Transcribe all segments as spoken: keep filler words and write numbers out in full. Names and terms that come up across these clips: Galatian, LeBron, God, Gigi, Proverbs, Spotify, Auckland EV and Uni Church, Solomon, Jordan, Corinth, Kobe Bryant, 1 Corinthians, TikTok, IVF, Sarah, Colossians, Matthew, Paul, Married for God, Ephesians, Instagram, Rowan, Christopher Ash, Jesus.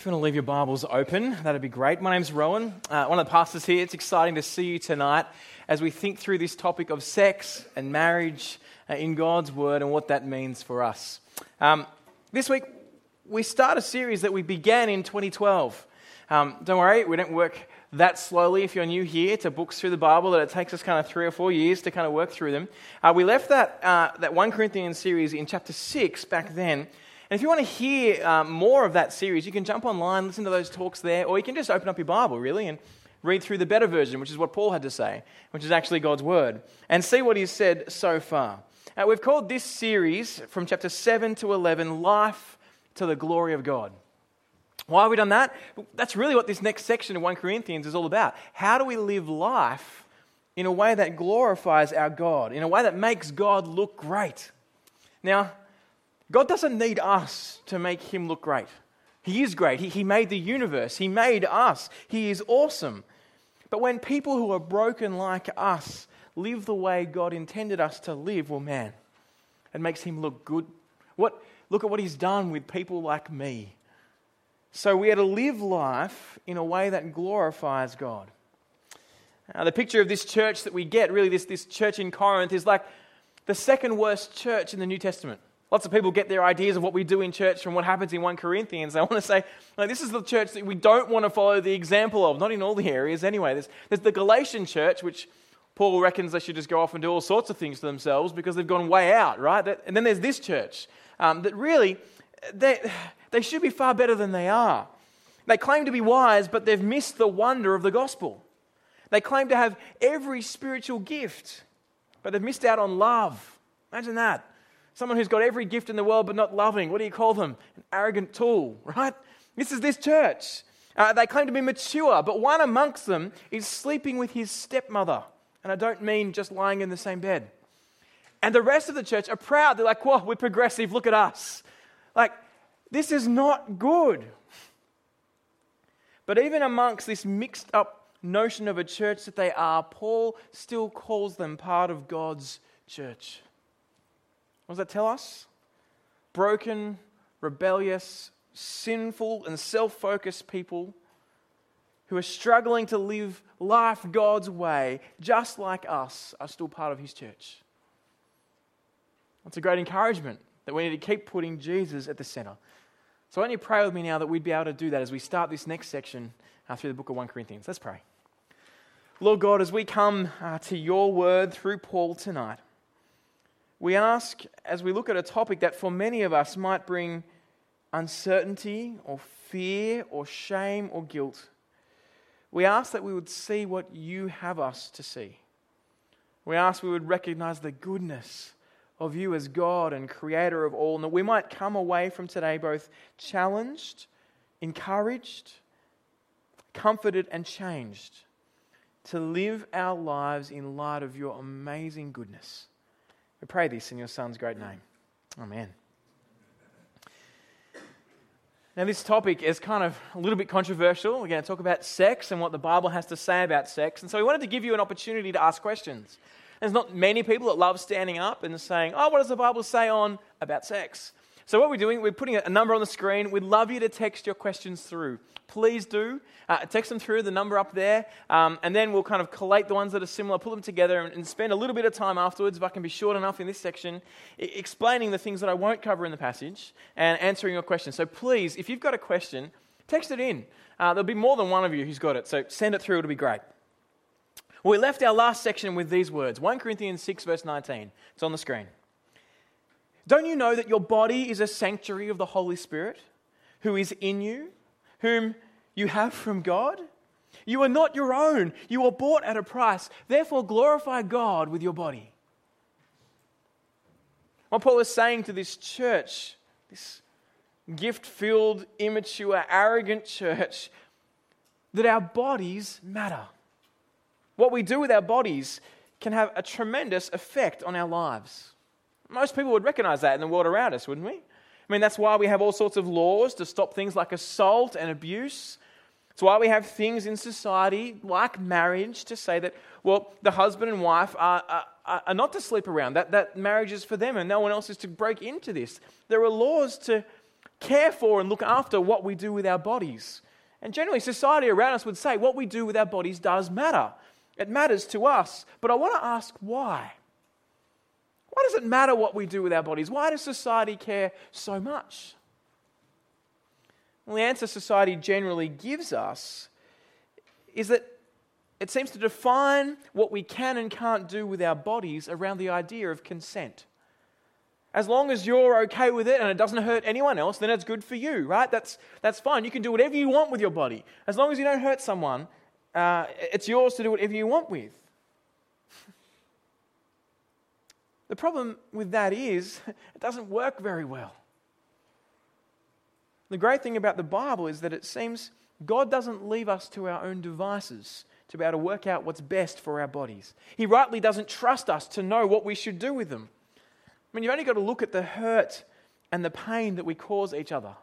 If you want to leave your Bibles open, that'd be great. My name's Rowan, uh, one of the pastors here. It's exciting to see you tonight as we think through this topic of sex and marriage in God's Word and what that means for us. Um, this week, we start a series that we began in twenty twelve. Um, don't worry, we don't work that slowly if you're new here to books through the Bible, that it takes us kind of three or four years to kind of work through them. Uh, we left that, uh, that First Corinthians series in chapter six back then. And if you want to hear uh, more of that series, you can jump online, listen to those talks there, or you can just open up your Bible, really, and read through the better version, which is what Paul had to say, which is actually God's Word, and see what he's said so far. Uh, we've called this series, from chapter seven to eleven, Life to the Glory of God. Why have we done that? That's really what this next section of First Corinthians is all about. How do we live life in a way that glorifies our God, in a way that makes God look great? Now, God doesn't need us to make him look great. He is great. He, he made the universe. He made us. He is awesome. But when people who are broken like us live the way God intended us to live, well, man, it makes him look good. What? Look at what he's done with people like me. So we are to live life in a way that glorifies God. Now, the picture of this church that we get, really this, this church in Corinth, is like the second worst church in the New Testament. Lots of people get their ideas of what we do in church from what happens in First Corinthians. I want to say, no, this is the church that we don't want to follow the example of, not in all the areas anyway. There's, there's the Galatian church, which Paul reckons they should just go off and do all sorts of things to themselves because they've gone way out, right? That, and then there's this church um, that really, they, they should be far better than they are. They claim to be wise, but they've missed the wonder of the gospel. They claim to have every spiritual gift, but they've missed out on love. Imagine that. Someone who's got every gift in the world but not loving. What do you call them? An arrogant tool, right? This is this church. Uh, they claim to be mature, but one amongst them is sleeping with his stepmother. And I don't mean just lying in the same bed. And the rest of the church are proud. They're like, whoa, we're progressive. Look at us. Like, this is not good. But even amongst this mixed up notion of a church that they are, Paul still calls them part of God's church. What does that tell us? Broken, rebellious, sinful, and self-focused people who are struggling to live life God's way, just like us, are still part of his church. That's a great encouragement that we need to keep putting Jesus at the center. So why don't you pray with me now that we'd be able to do that as we start this next section uh, through the book of First Corinthians. Let's pray. Lord God, as we come uh, to your word through Paul tonight, we ask, as we look at a topic that for many of us might bring uncertainty or fear or shame or guilt, we ask that we would see what you have us to see. We ask we would recognize the goodness of you as God and creator of all, and that we might come away from today both challenged, encouraged, comforted and changed to live our lives in light of your amazing goodness. We pray this in your Son's great name. Amen. Now, this topic is kind of a little bit controversial. We're going to talk about sex and what the Bible has to say about sex. And so we wanted to give you an opportunity to ask questions. There's not many people that love standing up and saying, oh, what does the Bible say on about sex? So what we're doing, we're putting a number on the screen. We'd love you to text your questions through. Please do. Uh, text them through, the number up there, um, and then we'll kind of collate the ones that are similar, pull them together, and, and spend a little bit of time afterwards, if I can be short enough in this section, I- explaining the things that I won't cover in the passage and answering your questions. So please, if you've got a question, text it in. Uh, there'll be more than one of you who's got it, so send it through. It'll be great. Well, we left our last section with these words, First Corinthians six, verse nineteen. It's on the screen. Don't you know that your body is a sanctuary of the Holy Spirit, who is in you, whom you have from God? You are not your own. You are bought at a price. Therefore, glorify God with your body. What Paul is saying to this church, this gift-filled, immature, arrogant church, that our bodies matter. What we do with our bodies can have a tremendous effect on our lives. Most people would recognize that in the world around us, wouldn't we? I mean, that's why we have all sorts of laws to stop things like assault and abuse. It's why we have things in society like marriage to say that, well, the husband and wife are, are, are not to sleep around. That, that marriage is for them and no one else is to break into this. There are laws to, care for and look after what we do with our bodies. And generally, society around us would say what we do with our bodies does matter. It matters to us. But I want to ask why. Why does it matter what we do with our bodies? Why does society care so much? Well, the answer society generally gives us is that it seems to define what we can and can't do with our bodies around the idea of consent. As long as you're okay with it and it doesn't hurt anyone else, then it's good for you, right? That's that's fine. You can do whatever you want with your body. As long as you don't hurt someone, uh, it's yours to do whatever you want with. The problem with that is it doesn't work very well. The great thing about the Bible is that it seems God doesn't leave us to our own devices to be able to work out what's best for our bodies. He rightly doesn't trust us to know what we should do with them. I mean, you've only got to look at the hurt and the pain that we cause each other.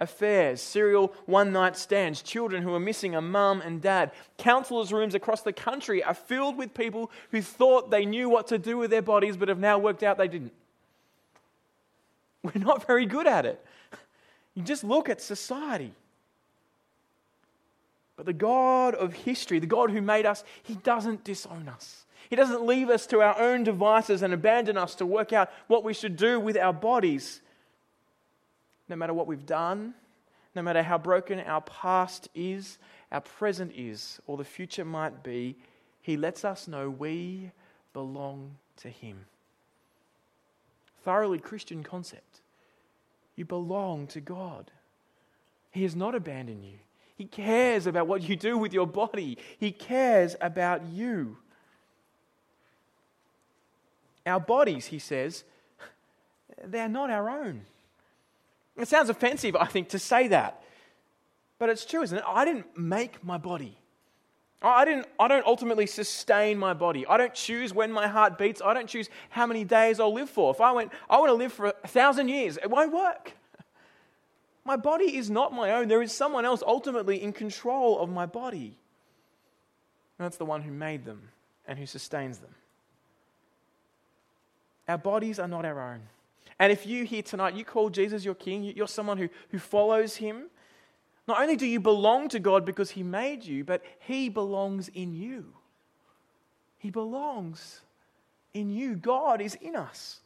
Affairs, serial one-night stands, children who are missing a mum and dad. Counselors' rooms across the country are filled with people who thought they knew what to do with their bodies but have now worked out they didn't. We're not very good at it. You just look at society. But the God of history, the God who made us, He doesn't disown us. He doesn't leave us to our own devices and abandon us to work out what we should do with our bodies. No matter what we've done, no matter how broken our past is, our present is, or the future might be, He lets us know we belong to Him. Thoroughly Christian concept. You belong to God. He has not abandoned you. He cares about what you do with your body. He cares about you. Our bodies, He says, they're not our own. It sounds offensive, I think, to say that. But it's true, isn't it? I didn't make my body. I didn't. I don't ultimately sustain my body. I don't choose when my heart beats. I don't choose how many days I'll live for. If I went, I want to live for a thousand years, it won't work. My body is not my own. There is someone else ultimately in control of my body. And that's the one who made them and who sustains them. Our bodies are not our own. And if you here tonight, you call Jesus your King, you're someone who, who follows Him, not only do you belong to God because He made you, but He belongs in you. He belongs in you. God is in us.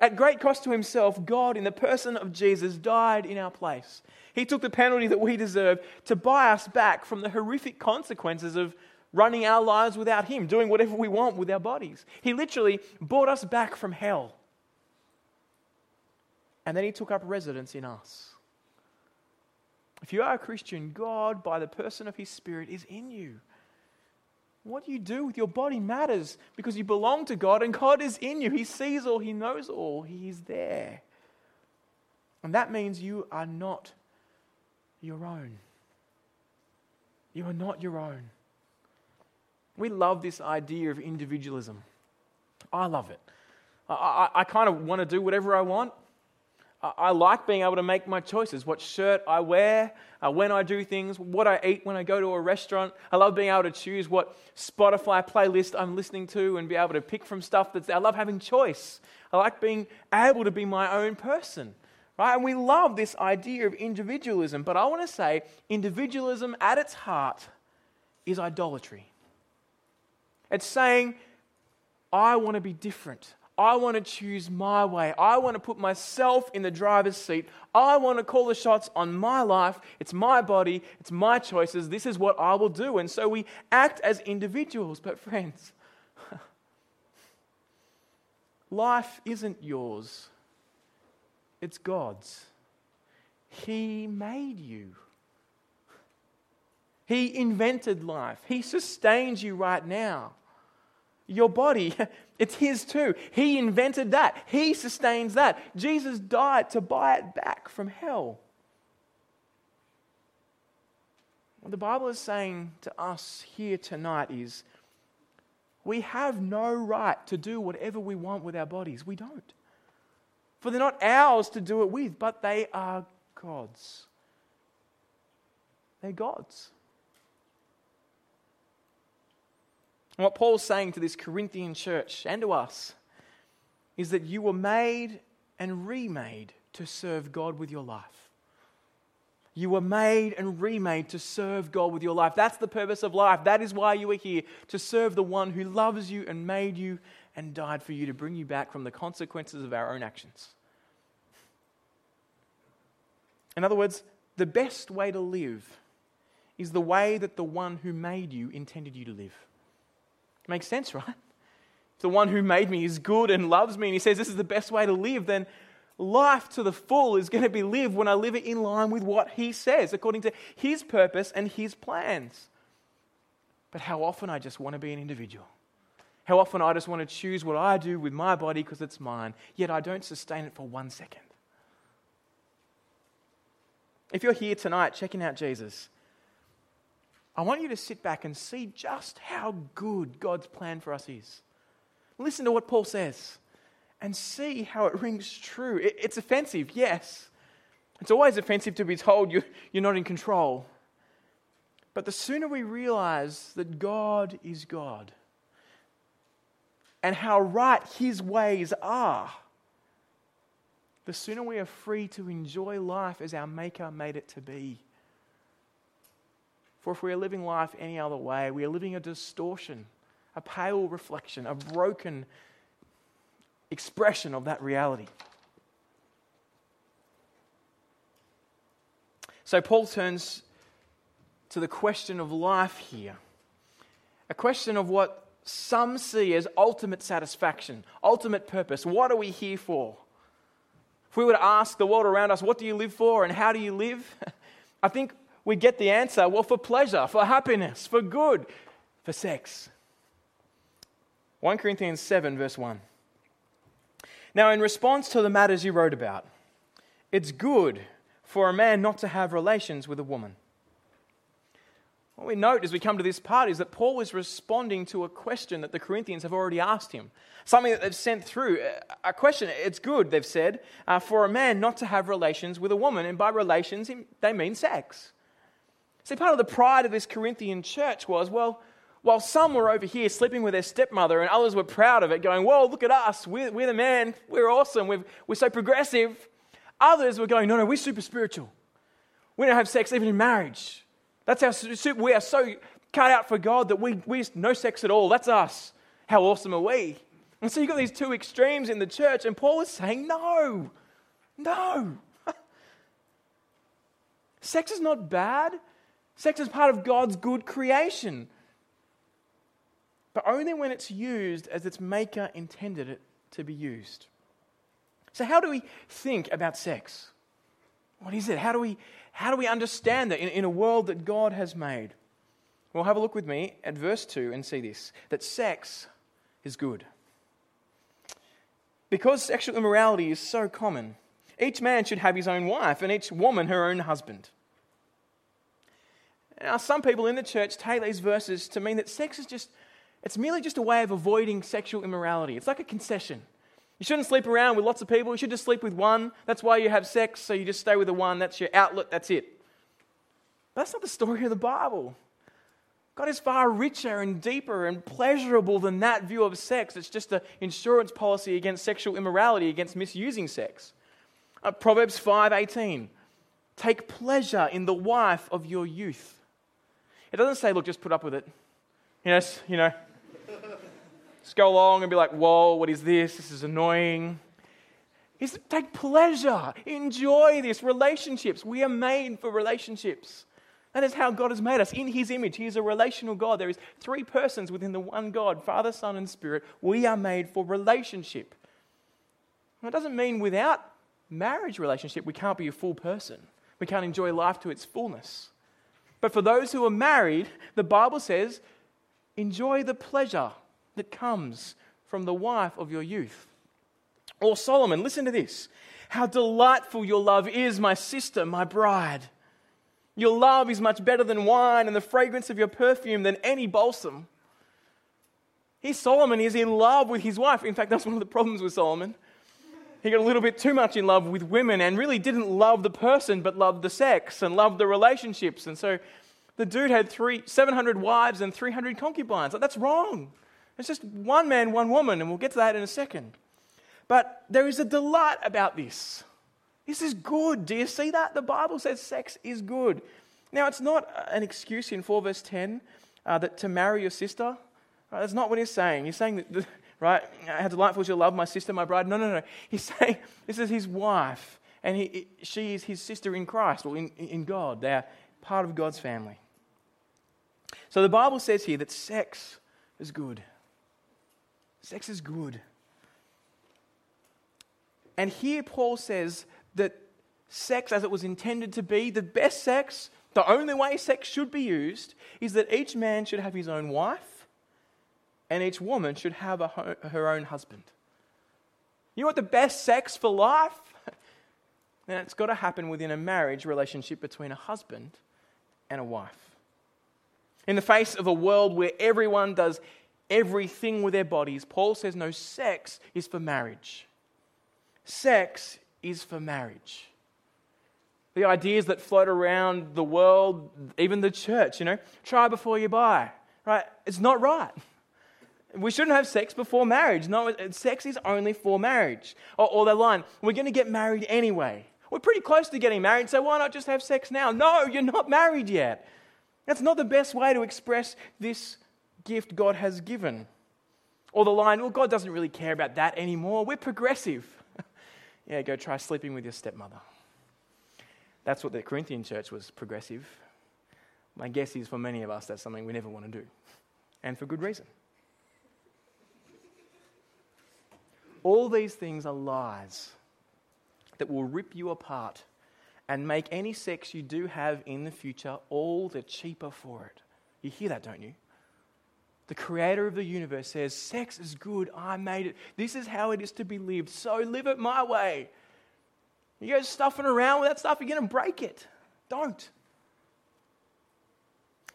At great cost to Himself, God, in the person of Jesus, died in our place. He took the penalty that we deserve to buy us back from the horrific consequences of running our lives without Him, doing whatever we want with our bodies. He literally bought us back from hell. And then He took up residence in us. If you are a Christian, God, by the person of His Spirit, is in you. What you do with your body matters because you belong to God and God is in you. He sees all, He knows all, He is there. And that means you are not your own. You are not your own. We love this idea of individualism. I love it. I, I, I kind of want to do whatever I want. I like being able to make my choices, what shirt I wear, uh, when I do things, what I eat when I go to a restaurant. I love being able to choose what Spotify playlist I'm listening to and be able to pick from stuff that's, I love having choice. I like being able to be my own person, right? And we love this idea of individualism, but I want to say individualism at its heart is idolatry. It's saying, I want to be different. I want to choose my way. I want to put myself in the driver's seat. I want to call the shots on my life. It's my body. It's my choices. This is what I will do. And so we act as individuals. But friends, life isn't yours. It's God's. He made you. He invented life. He sustains you right now. Your body, it's His too. He invented that. He sustains that. Jesus died to buy it back from hell. What the Bible is saying to us here tonight is we have no right to do whatever we want with our bodies. We don't. For they're not ours to do it with, but they are God's. They're God's. And what Paul's saying to this Corinthian church and to us is that you were made and remade to serve God with your life. You were made and remade to serve God with your life. That's the purpose of life. That is why you are here, to serve the one who loves you and made you and died for you, to bring you back from the consequences of our own actions. In other words, the best way to live is the way that the one who made you intended you to live. Makes sense, right? If the one who made me is good and loves me and he says this is the best way to live, then life to the full is going to be lived when I live it in line with what he says, according to his purpose and his plans. But how often I just want to be an individual. How often I just want to choose what I do with my body because it's mine, yet I don't sustain it for one second. If you're here tonight checking out Jesus, I want you to sit back and see just how good God's plan for us is. Listen to what Paul says. And see how it rings true. It, it's offensive, yes. It's always offensive to be told you, you're not in control. But the sooner we realize that God is God and how right his ways are, the sooner we are free to enjoy life as our Maker made it to be. For if we are living life any other way, we are living a distortion, a pale reflection, a broken expression of that reality. So Paul turns to the question of life here, a question of what some see as ultimate satisfaction, ultimate purpose. What are we here for? If we were to ask the world around us, what do you live for and how do you live? I think we get the answer, well, for pleasure, for happiness, for good, for sex. First Corinthians seven verse one. Now, in response to the matters you wrote about, it's good for a man not to have relations with a woman. What we note as we come to this part is that Paul is responding to a question that the Corinthians have already asked him. Something that they've sent through. A question, it's good, they've said, uh, for a man not to have relations with a woman. And by relations, they mean sex. See, part of the pride of this Corinthian church was, well, while some were over here sleeping with their stepmother and others were proud of it, going, whoa, look at us, we're, we're the man, we're awesome, we're, we're so progressive. Others were going, no, no, we're super spiritual. We don't have sex even in marriage. That's our, we are so cut out for God that we, we just no sex at all. That's us. How awesome are we? And so you've got these two extremes in the church, and Paul is saying, no, no. Sex is not bad. Sex is part of God's good creation. But only when it's used as its Maker intended it to be used. So how do we think about sex? What is it? How do we, how do we understand it in, in a world that God has made? Well, have a look with me at verse two and see this, that sex is good. Because sexual immorality is so common, each man should have his own wife and each woman her own husband. Now, some people in the church take these verses to mean that sex is just It's merely just a way of avoiding sexual immorality. It's like a concession. You shouldn't sleep around with lots of people. You should just sleep with one. That's why you have sex, so you just stay with the one. That's your outlet. That's it. But that's not the story of the Bible. God is far richer and deeper and pleasurable than that view of sex. It's just an insurance policy against sexual immorality, against misusing sex. Uh, Proverbs five eighteen. Take pleasure in the wife of your youth. It doesn't say, look, just put up with it. Yes, you know. Just go along and be like, whoa, what is this? This is annoying. It's take pleasure. Enjoy this. Relationships. We are made for relationships. That is how God has made us. In his image. He is a relational God. There is three persons within the one God, Father, Son, and Spirit. We are made for relationship. That doesn't mean without marriage relationship, we can't be a full person. We can't enjoy life to its fullness. But for those who are married, the Bible says, enjoy the pleasure that comes from the wife of your youth. Or Solomon, listen to this. How delightful your love is, my sister, my bride. Your love is much better than wine, and the fragrance of your perfume than any balsam. Here Solomon is in love with his wife. In fact, that's one of the problems with Solomon. He got a little bit too much in love with women and really didn't love the person, but loved the sex and loved the relationships. And so the dude had three, seven hundred wives and three hundred concubines. Like, that's wrong. It's just one man, one woman, and we'll get to that in a second. But there is a delight about this. This is good. Do you see that? The Bible says sex is good. Now, it's not an excuse in four verse ten uh, that to marry your sister. Right? That's not what he's saying. He's saying that, right? How delightful is your love, my sister, my bride. No, no, no. He's saying this is his wife, and he, she is his sister in Christ, or in, in God. They're part of God's family. So the Bible says here that sex is good. Sex is good. And here Paul says that sex, as it was intended to be, the best sex, the only way sex should be used, is that each man should have his own wife and each woman should have a ho- her own husband. You want the best sex for life? Now, it's got to happen within a marriage relationship between a husband and a wife. In the face of a world where everyone does everything with their bodies, Paul says no, sex is for marriage. Sex is for marriage. The ideas that float around the world, even the church, you know, try before you buy, right? It's not right. We shouldn't have sex before marriage. No, sex is only for marriage. Or, or the line, we're going to get married anyway. We're pretty close to getting married, so why not just have sex now? No, you're not married yet. That's not the best way to express this gift God has given. Or the line, well, God doesn't really care about that anymore. We're progressive. Yeah, go try sleeping with your stepmother. That's what the Corinthian church was, progressive. My guess is for many of us, that's something we never want to do. And for good reason. All these things are lies that will rip you apart and make any sex you do have in the future all the cheaper for it. You hear that, don't you? The creator of the universe says, sex is good, I made it. This is how it is to be lived, so live it my way. You go stuffing around with that stuff, you're going to break it. Don't.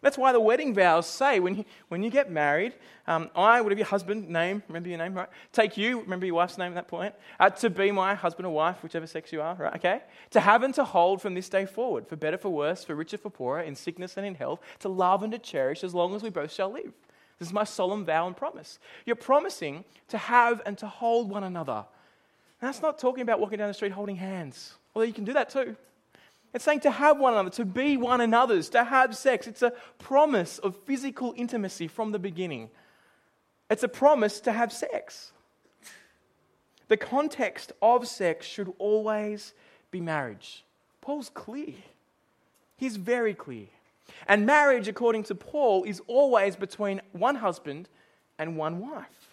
That's why the wedding vows say, when you, when you get married, um, I, whatever your husband's name, remember your name, right? Take you, remember your wife's name at that point, uh, to be my husband or wife, whichever sex you are, right? Okay? To have and to hold from this day forward, for better, for worse, for richer, for poorer, in sickness and in health, to love and to cherish as long as we both shall live. This is my solemn vow and promise. You're promising to have and to hold one another. And that's not talking about walking down the street holding hands, although you can do that too. It's saying to have one another, to be one another's, to have sex. It's a promise of physical intimacy from the beginning. It's a promise to have sex. The context of sex should always be marriage. Paul's clear. He's very clear. And marriage, according to Paul, is always between one husband and one wife.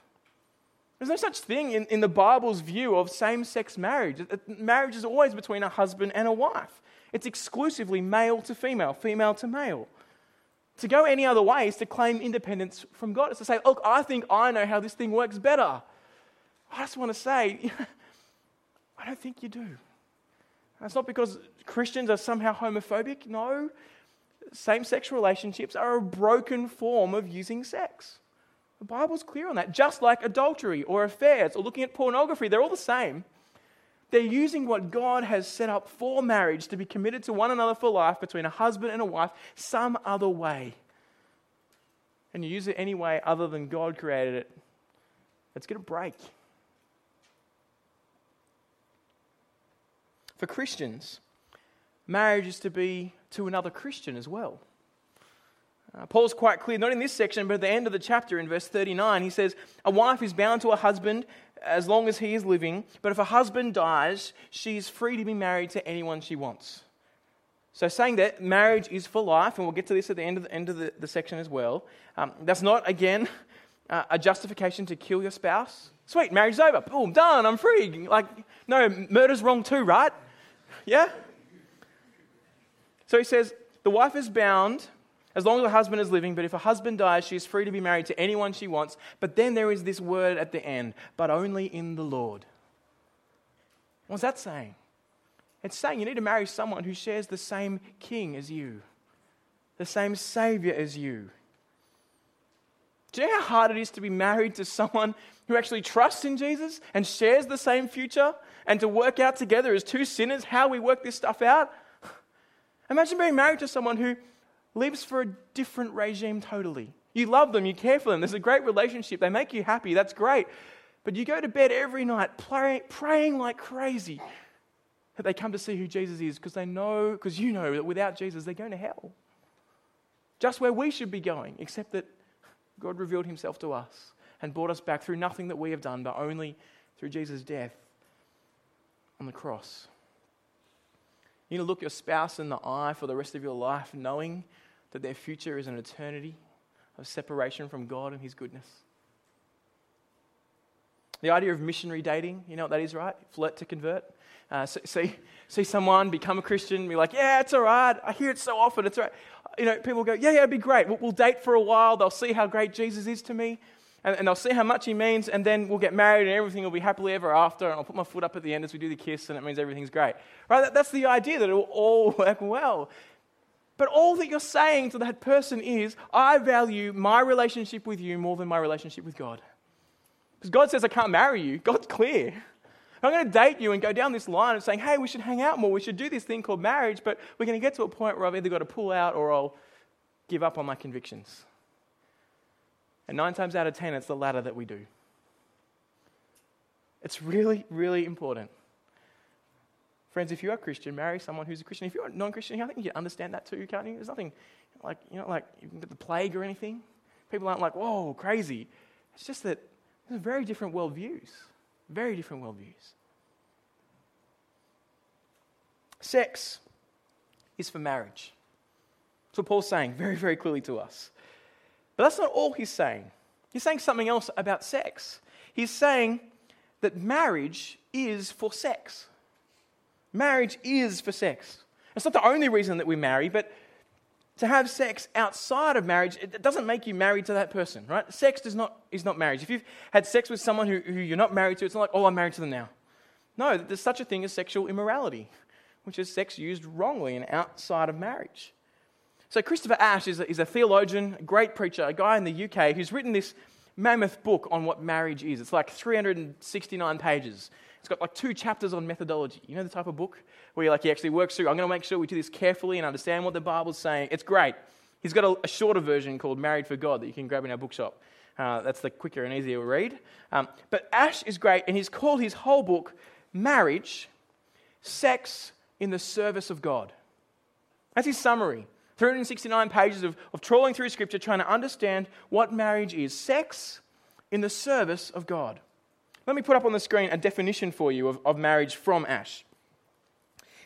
There's no such thing in, in the Bible's view of same-sex marriage. Marriage is always between a husband and a wife. It's exclusively male to female, female to male. To go any other way is to claim independence from God. It's to say, look, I think I know how this thing works better. I just want to say, I don't think you do. That's not because Christians are somehow homophobic. No. Same-sex relationships are a broken form of using sex. The Bible's clear on that. Just like adultery or affairs or looking at pornography, they're all the same. They're using what God has set up for marriage to be committed to one another for life between a husband and a wife some other way. And you use it any way other than God created it, it's going to break. For Christians, marriage is to be to another Christian as well. Uh, Paul's quite clear, not in this section, but at the end of the chapter in verse thirty-nine, he says, a wife is bound to a husband as long as he is living, but if a husband dies, she is free to be married to anyone she wants. So saying that marriage is for life, and we'll get to this at the end of the, end of the, the section as well, um, that's not, again, uh, a justification to kill your spouse. Sweet, marriage's over. Boom, done, I'm free. Like, no, murder's wrong too, right? Yeah? So he says, the wife is bound as long as her husband is living, but if her husband dies, she is free to be married to anyone she wants. But then there is this word at the end, but only in the Lord. What's that saying? It's saying you need to marry someone who shares the same king as you, the same saviour as you. Do you know how hard it is to be married to someone who actually trusts in Jesus and shares the same future, and to work out together as two sinners how we work this stuff out? Imagine being married to someone who lives for a different regime totally. You love them, you care for them, there's a great relationship, they make you happy, that's great. But you go to bed every night pray, praying like crazy that they come to see who Jesus is, because they know, because you know that without Jesus they're going to hell. Just where we should be going, except that God revealed himself to us and brought us back through nothing that we have done, but only through Jesus' death on the cross. You need to look your spouse in the eye for the rest of your life, knowing that their future is an eternity of separation from God and his goodness. The idea of missionary dating, you know what that is, right? Flirt to convert. Uh, see, see someone, become a Christian, be like, yeah, it's all right. I hear it so often. It's all right. You know, people go, yeah, yeah, it'd be great. We'll, we'll date for a while. They'll see how great Jesus is to me, and, and they'll see how much he means, and then we'll get married, and everything will be happily ever after, and I'll put my foot up at the end as we do the kiss, and it means everything's great. Right? That, that's the idea that it will all work well. But all that you're saying to that person is, I value my relationship with you more than my relationship with God. Because God says, I can't marry you. God's clear. I'm going to date you and go down this line of saying, hey, we should hang out more. We should do this thing called marriage, but we're going to get to a point where I've either got to pull out or I'll give up on my convictions. And nine times out of ten, it's the latter that we do. It's really, really important. Friends, if you are a Christian, marry someone who's a Christian. If you're a non-Christian, I think you can understand that too, can't you? There's nothing like, you know, like you can get the plague or anything. People aren't like, whoa, crazy. It's just that there's very different worldviews. Very different worldviews. Sex is for marriage. That's what Paul's saying very, very clearly to us. But that's not all he's saying. He's saying something else about sex. He's saying that marriage is for sex. Marriage is for sex. It's not the only reason that we marry, but to have sex outside of marriage, it doesn't make you married to that person, right? Sex does not is not marriage. If you've had sex with someone who, who you're not married to, it's not like, oh, I'm married to them now. No, there's such a thing as sexual immorality, which is sex used wrongly and outside of marriage. So Christopher Ash is a, is a theologian, a great preacher, a guy in the U K who's written this mammoth book on what marriage is. It's like three hundred sixty-nine pages. It's got like two chapters on methodology. You know the type of book where you're like, he actually works through, I'm going to make sure we do this carefully and understand what the Bible's saying. It's great. He's got a, a shorter version called Married for God that you can grab in our bookshop. Uh, that's the quicker and easier read. Um, but Ash is great, and he's called his whole book Marriage, Sex in the Service of God. That's his summary. three hundred sixty-nine pages of, of trawling through Scripture trying to understand what marriage is. Sex in the service of God. Let me put up on the screen a definition for you of, of marriage from Ash.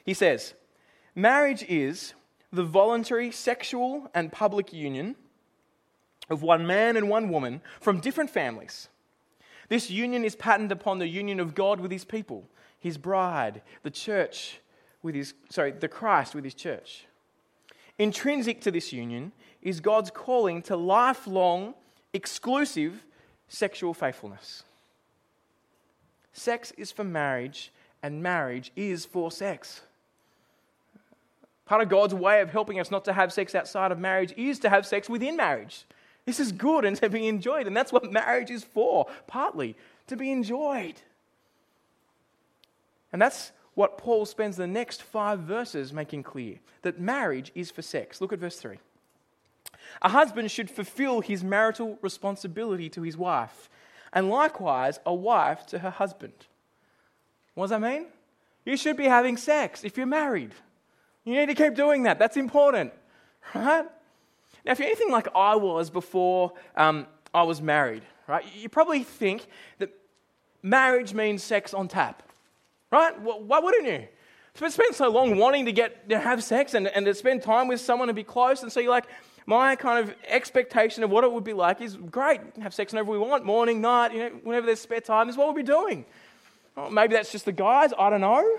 He says, marriage is the voluntary sexual and public union of one man and one woman from different families. This union is patterned upon the union of God with his people, his bride, the church with his, sorry, the Christ with his church. Intrinsic to this union is God's calling to lifelong, exclusive sexual faithfulness. Sex is for marriage, and marriage is for sex. Part of God's way of helping us not to have sex outside of marriage is to have sex within marriage. This is good and to be enjoyed, and that's what marriage is for, partly, to be enjoyed. And that's what Paul spends the next five verses making clear, that marriage is for sex. Look at verse three. A husband should fulfill his marital responsibility to his wife, and likewise, a wife to her husband. What does that mean? You should be having sex if you're married. You need to keep doing that. That's important, right? Now, if you're anything like I was before um, I was married, right, you probably think that marriage means sex on tap, right? Why wouldn't you? It's spent so long wanting to get to have sex and, and to spend time with someone and be close, and so you're like, my kind of expectation of what it would be like is great. Have sex whenever we want, morning, night, you know, whenever there's spare time is what we'll be doing. Well, maybe that's just the guys. I don't know.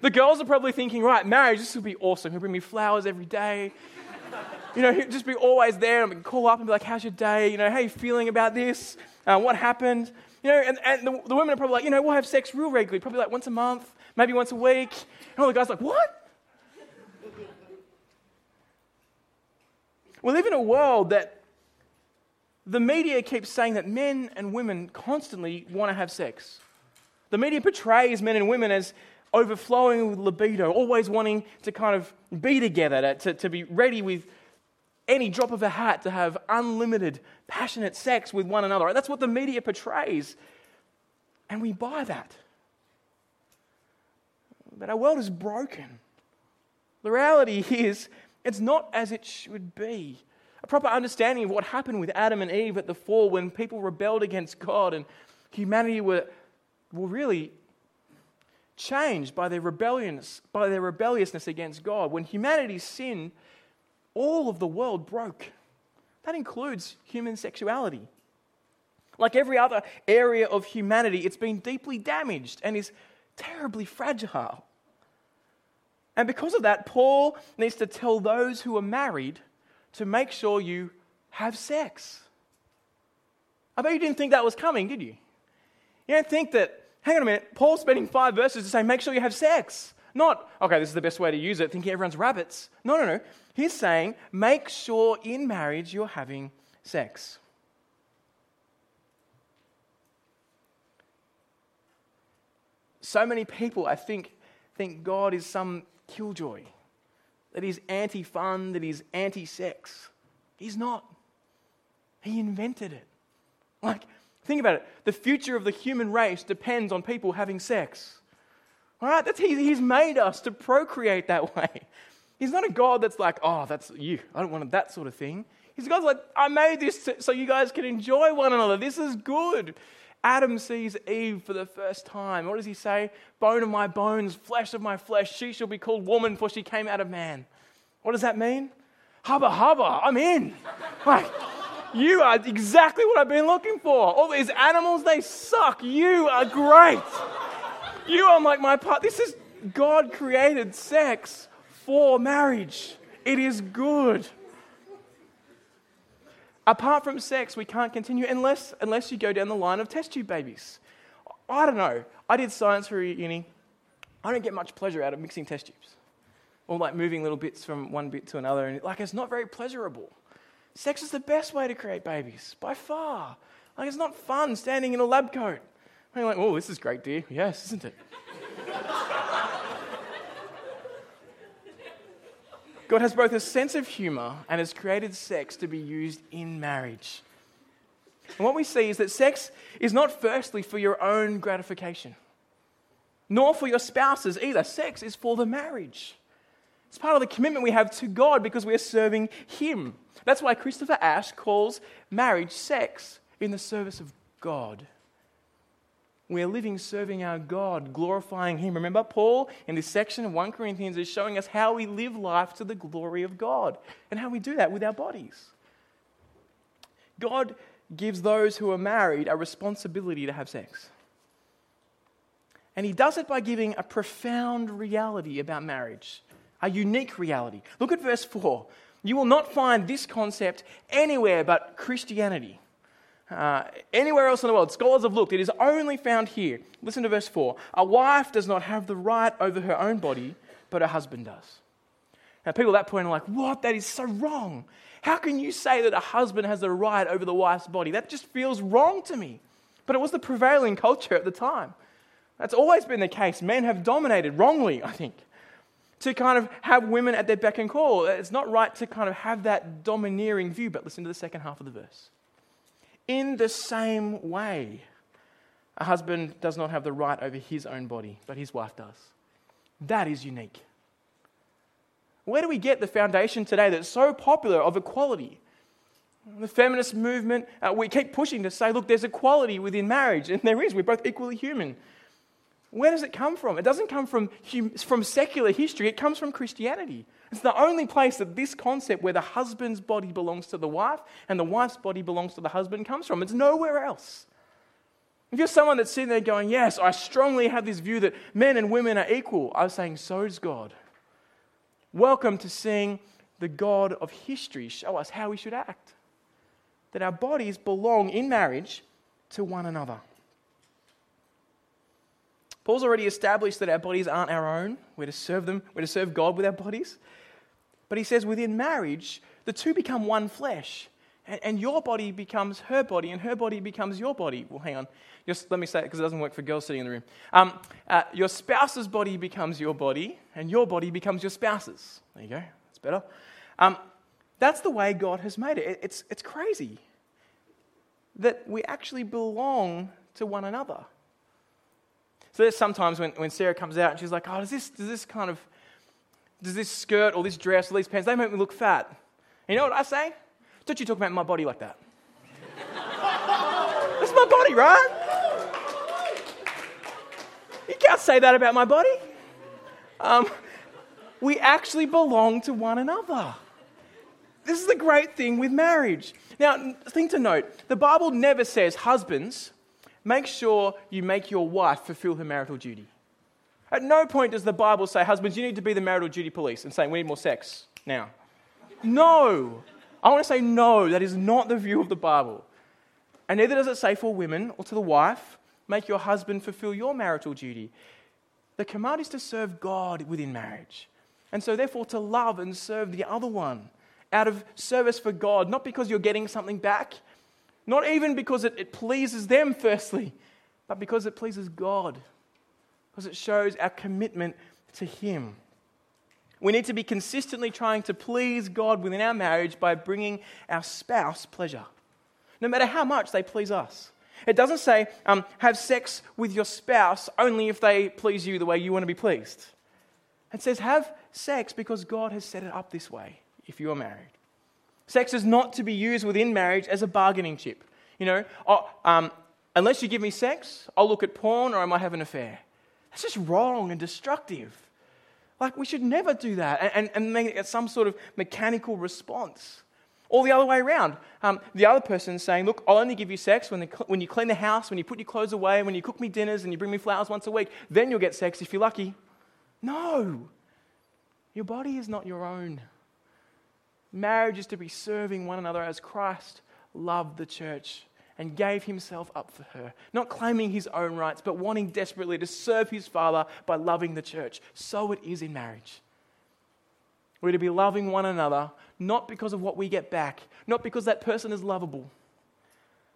The girls are probably thinking, right, marriage, this will be awesome. He'll bring me flowers every day. You know, he'll just be always there. And we can call up and be like, how's your day? You know, how are you feeling about this? Uh, what happened? You know, and, and the, the women are probably like, you know, we'll have sex real regularly, probably like once a month, maybe once a week. And all the guys are like, what? We live in a world that the media keeps saying that men and women constantly want to have sex. The media portrays men and women as overflowing with libido, always wanting to kind of be together, to, to, to be ready with any drop of a hat to have unlimited, passionate sex with one another. That's what the media portrays, and we buy that. But our world is broken. The reality is, it's not as it should be. A proper understanding of what happened with Adam and Eve at the fall, when people rebelled against God and humanity were, were really changed by their rebellions, by their rebelliousness against God. When humanity sinned, all of the world broke. That includes human sexuality. Like every other area of humanity, it's been deeply damaged and is terribly fragile. And because of that, Paul needs to tell those who are married to make sure you have sex. I bet you didn't think that was coming, did you? You don't think that, hang on a minute, Paul's spending five verses to say, make sure you have sex. Not, okay, this is the best way to use it, thinking everyone's rabbits. No, no, no. He's saying, make sure in marriage you're having sex. So many people, I think, think God is some killjoy, that he's anti-fun, that he's anti-sex. He's not. He invented it. Like, think about it. The future of the human race depends on people having sex. All right? That's, he, he's made us to procreate that way. He's not a God that's like, oh, that's you. I don't want that sort of thing. He's a God that's like, I made this so you guys can enjoy one another. This is good. Adam sees Eve for the first time. What does he say? Bone of my bones, flesh of my flesh. She shall be called woman, for she came out of man. What does that mean? Hubba, hubba, I'm in. Like, you are exactly what I've been looking for. All these animals, they suck. You are great. You are like my part. This is, God created sex for marriage. It is good. Apart from sex, we can't continue unless unless you go down the line of test tube babies. I don't know. I did science for uni. I don't get much pleasure out of mixing test tubes, or like moving little bits from one bit to another. And like, it's not very pleasurable. Sex is the best way to create babies by far. Like, it's not fun standing in a lab coat. And you're like, oh, this is great, dear. Yes, isn't it? God has both a sense of humor and has created sex to be used in marriage. And what we see is that sex is not firstly for your own gratification, nor for your spouse's either. Sex is for the marriage. It's part of the commitment we have to God because we are serving Him. That's why Christopher Ash calls marriage sex in the service of God. We're living, serving our God, glorifying Him. Remember, Paul, in this section of First Corinthians, is showing us how we live life to the glory of God and how we do that with our bodies. God gives those who are married a responsibility to have sex. And He does it by giving a profound reality about marriage, a unique reality. Look at verse four. You will not find this concept anywhere but Christianity. Uh, anywhere else in the world, scholars have looked. It is only found here. Listen to verse four. A wife does not have the right over her own body, but her husband does. Now, people at that point are like, what? That is so wrong. How can you say that a husband has the right over the wife's body? That just feels wrong to me. But it was the prevailing culture at the time. That's always been the case. Men have dominated, wrongly, I think, to kind of have women at their beck and call. It's not right to kind of have that domineering view. But listen to the second half of the verse. In the same way, a husband does not have the right over his own body, but his wife does. That is unique. Where do we get the foundation today that's so popular of equality? The feminist movement, uh, we keep pushing to say, look, there's equality within marriage, and there is. We're both equally human. Where does it come from? It doesn't come from hum- from secular history. It comes from Christianity. It's the only place that this concept where the husband's body belongs to the wife and the wife's body belongs to the husband comes from. It's nowhere else. If you're someone that's sitting there going, yes, I strongly have this view that men and women are equal, I was saying, so is God. Welcome to seeing the God of history show us how we should act. That our bodies belong in marriage to one another. Paul's already established that our bodies aren't our own. We're to serve them. We're to serve God with our bodies. But he says within marriage, the two become one flesh. And, and your body becomes her body, and her body becomes your body. Well, hang on. Just let me say it because it doesn't work for girls sitting in the room. Um, uh, your spouse's body becomes your body, and your body becomes your spouse's. There you go. That's better. Um, that's the way God has made it. it it's, it's crazy that we actually belong to one another. So there's sometimes when, when Sarah comes out and she's like, oh, does this does this kind of, does this skirt or this dress or these pants, they make me look fat? And you know what I say? Don't you talk about my body like that. That's my body, right? You can't say that about my body. Um, we actually belong to one another. This is the great thing with marriage. Now, thing to note, the Bible never says, husbands, make sure you make your wife fulfill her marital duty. At no point does the Bible say, husbands, you need to be the marital duty police and say, we need more sex now. No. I want to say no, that is not the view of the Bible. And neither does it say for women or to the wife, make your husband fulfill your marital duty. The command is to serve God within marriage. And so therefore to love and serve the other one out of service for God, not because you're getting something back, not even because it, it pleases them firstly, but because it pleases God, because it shows our commitment to Him. We need to be consistently trying to please God within our marriage by bringing our spouse pleasure, no matter how much they please us. It doesn't say, um, have sex with your spouse only if they please you the way you want to be pleased. It says, have sex because God has set it up this way if you are married. Sex is not to be used within marriage as a bargaining chip. You know, oh, um, unless you give me sex, I'll look at porn or I might have an affair. That's just wrong and destructive. Like, we should never do that and, and, and make it some sort of mechanical response. Or the other way around. Um, the other person is saying, look, I'll only give you sex when, the, when you clean the house, when you put your clothes away, when you cook me dinners and you bring me flowers once a week. Then you'll get sex if you're lucky. No. Your body is not your own. Marriage is to be serving one another as Christ loved the church and gave himself up for her. Not claiming his own rights, but wanting desperately to serve his Father by loving the church. So it is in marriage. We're to be loving one another, not because of what we get back, not because that person is lovable,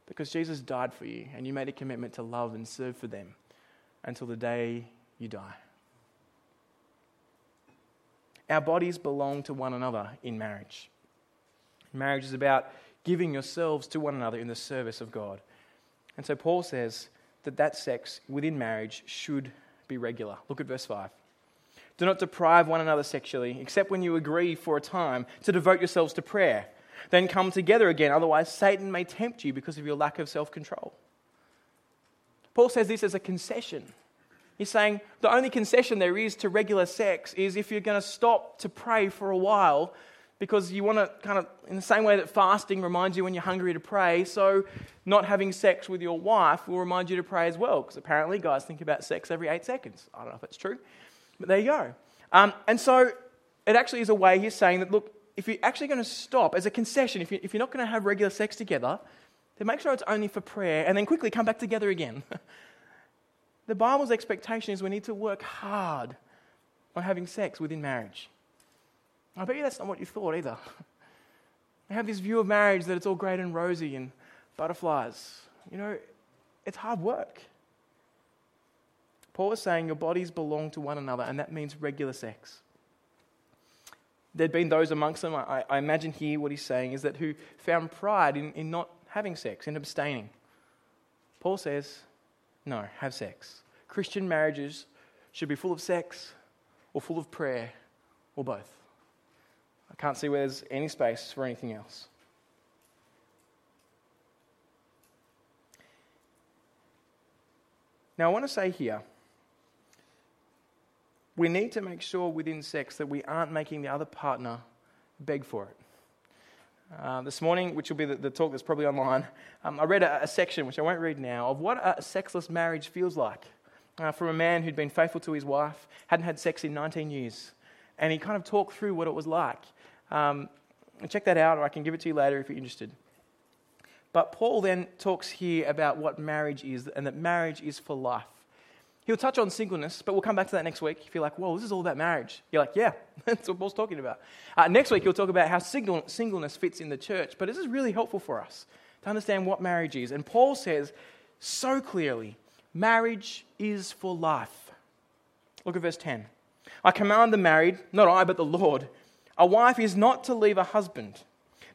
because Jesus died for you and you made a commitment to love and serve for them until the day you die. Our bodies belong to one another in marriage. Marriage is about giving yourselves to one another in the service of God. And so Paul says that that sex within marriage should be regular. Look at verse five. Do not deprive one another sexually, except when you agree for a time to devote yourselves to prayer. Then come together again, otherwise Satan may tempt you because of your lack of self-control. Paul says this as a concession. He's saying the only concession there is to regular sex is if you're going to stop to pray for a while because you want to kind of, in the same way that fasting reminds you when you're hungry to pray, so not having sex with your wife will remind you to pray as well, because apparently guys think about sex every eight seconds. I don't know if that's true, but there you go. Um, and so it actually is a way he's saying that, look, if you're actually going to stop as a concession, if, you, if you're not going to have regular sex together, then make sure it's only for prayer and then quickly come back together again. The Bible's expectation is we need to work hard on having sex within marriage. I bet you that's not what you thought either. I have this view of marriage that it's all great and rosy and butterflies. You know, it's hard work. Paul is saying your bodies belong to one another, and that means regular sex. There'd been those amongst them, I, I imagine here what he's saying is that who found pride in, in not having sex, in abstaining. Paul says, no, have sex. Christian marriages should be full of sex or full of prayer or both. I can't see where there's any space for anything else. Now, I want to say here, we need to make sure within sex that we aren't making the other partner beg for it. Uh, this morning, which will be the, the talk that's probably online, um, I read a, a section, which I won't read now, of what a sexless marriage feels like uh, from a man who'd been faithful to his wife, hadn't had sex in nineteen years, and he kind of talked through what it was like. Um, check that out, or I can give it to you later if you're interested. But Paul then talks here about what marriage is, and that marriage is for life. He'll touch on singleness, but we'll come back to that next week. If you're like, whoa, this is all about marriage. You're like, yeah, that's what Paul's talking about. Uh, next week, he'll talk about how singleness fits in the church. But this is really helpful for us to understand what marriage is. And Paul says so clearly, marriage is for life. Look at verse ten. I command the married, not I, but the Lord. A wife is not to leave a husband.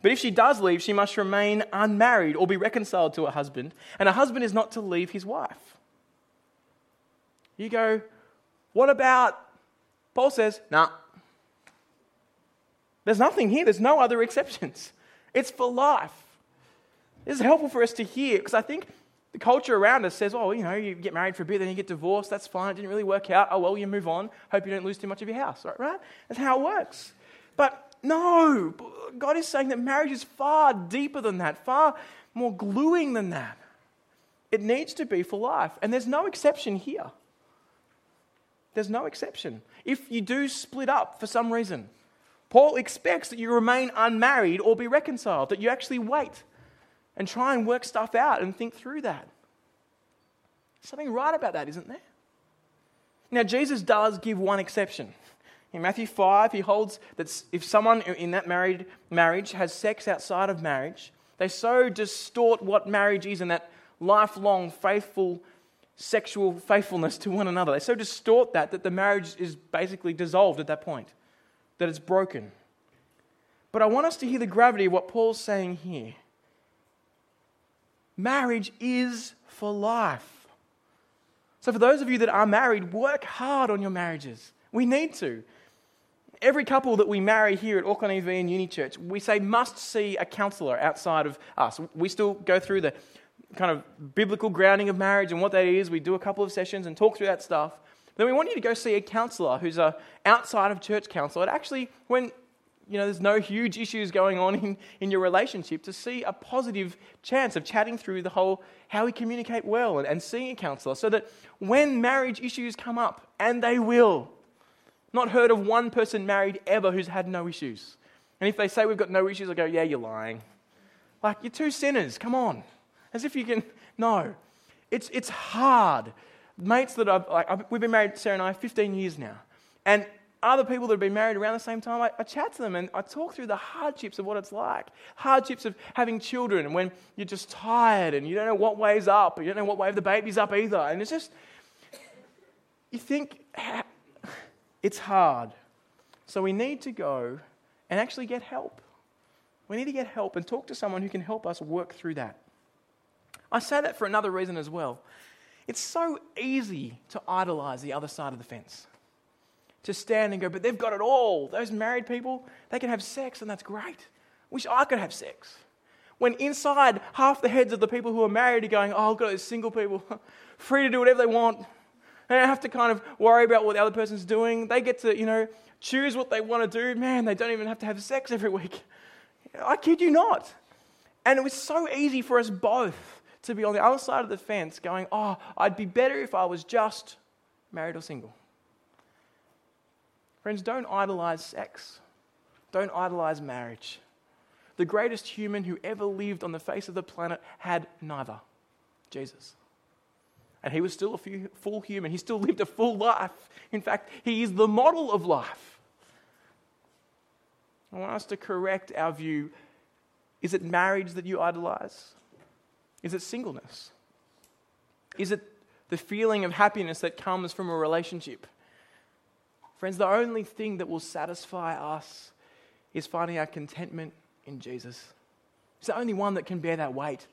But if she does leave, she must remain unmarried or be reconciled to her husband. And a husband is not to leave his wife. You go, what about? Paul says, nah. There's nothing here. There's no other exceptions. It's for life. This is helpful for us to hear, because I think the culture around us says, oh, you know, you get married for a bit, then you get divorced. That's fine. It didn't really work out. Oh, well, you move on. Hope you don't lose too much of your house, right? right? That's how it works. But no, God is saying that marriage is far deeper than that, far more gluing than that. It needs to be for life. And there's no exception here. There's no exception. If you do split up for some reason, Paul expects that you remain unmarried or be reconciled, that you actually wait and try and work stuff out and think through that. There's something right about that, isn't there? Now, Jesus does give one exception. In Matthew five, he holds that if someone in that married marriage has sex outside of marriage, they so distort what marriage is and that lifelong faithful sexual faithfulness to one another. They so distort that that the marriage is basically dissolved at that point, that it's broken. But I want us to hear the gravity of what Paul's saying here. Marriage is for life. So for those of you that are married, work hard on your marriages. We need to. Every couple that we marry here at Auckland E V and Uni Church, we say must see a counsellor outside of us. We still go through the kind of biblical grounding of marriage and what that is. We do a couple of sessions and talk through that stuff. Then we want you to go see a counsellor who's a outside of church counsellor. Actually, when you know there's no huge issues going on in, in your relationship, to see a positive chance of chatting through the whole how we communicate well and, and seeing a counsellor, so that when marriage issues come up, and they will. Not heard of one person married ever who's had no issues. And if they say we've got no issues, I go, yeah, you're lying. Like, you're two sinners, come on. As if you can, no. It's it's hard. Mates that I've, like, I've, we've been married, Sarah and I, fifteen years now. And other people that have been married around the same time, I, I chat to them and I talk through the hardships of what it's like. Hardships of having children when you're just tired and you don't know what way's up, you don't know what way the baby's up either. And it's just, you think, it's hard. So we need to go and actually get help. We need to get help and talk to someone who can help us work through that. I say that for another reason as well. It's so easy to idolize the other side of the fence. To stand and go, but they've got it all. Those married people, they can have sex and that's great. Wish I could have sex. When inside, half the heads of the people who are married are going, oh, God, those single people, free to do whatever they want. They don't have to kind of worry about what the other person's doing. They get to, you know, choose what they want to do. Man, they don't even have to have sex every week. I kid you not. And it was so easy for us both to be on the other side of the fence going, oh, I'd be better if I was just married or single. Friends, don't idolize sex. Don't idolize marriage. The greatest human who ever lived on the face of the planet had neither. Jesus. And he was still a full human. He still lived a full life. In fact, he is the model of life. I want us to correct our view. Is it marriage that you idolize? Is it singleness? Is it the feeling of happiness that comes from a relationship? Friends, the only thing that will satisfy us is finding our contentment in Jesus. He's the only one that can bear that weight.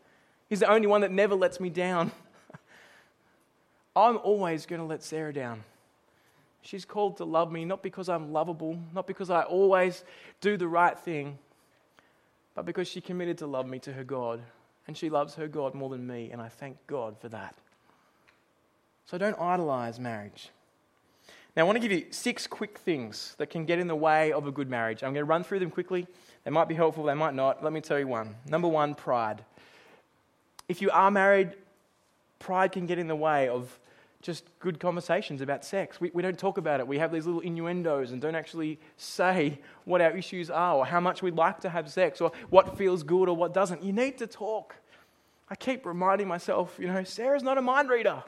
He's the only one that never lets me down. I'm always going to let Sarah down. She's called to love me, not because I'm lovable, not because I always do the right thing, but because she committed to love me to her God. And she loves her God more than me, and I thank God for that. So don't idolize marriage. Now, I want to give you six quick things that can get in the way of a good marriage. I'm going to run through them quickly. They might be helpful, they might not. Let me tell you one. Number one, pride. If you are married, pride can get in the way of just good conversations about sex. We, we don't talk about it. We have these little innuendos and don't actually say what our issues are or how much we'd like to have sex or what feels good or what doesn't. You need to talk. I keep reminding myself, you know, Sarah's not a mind reader.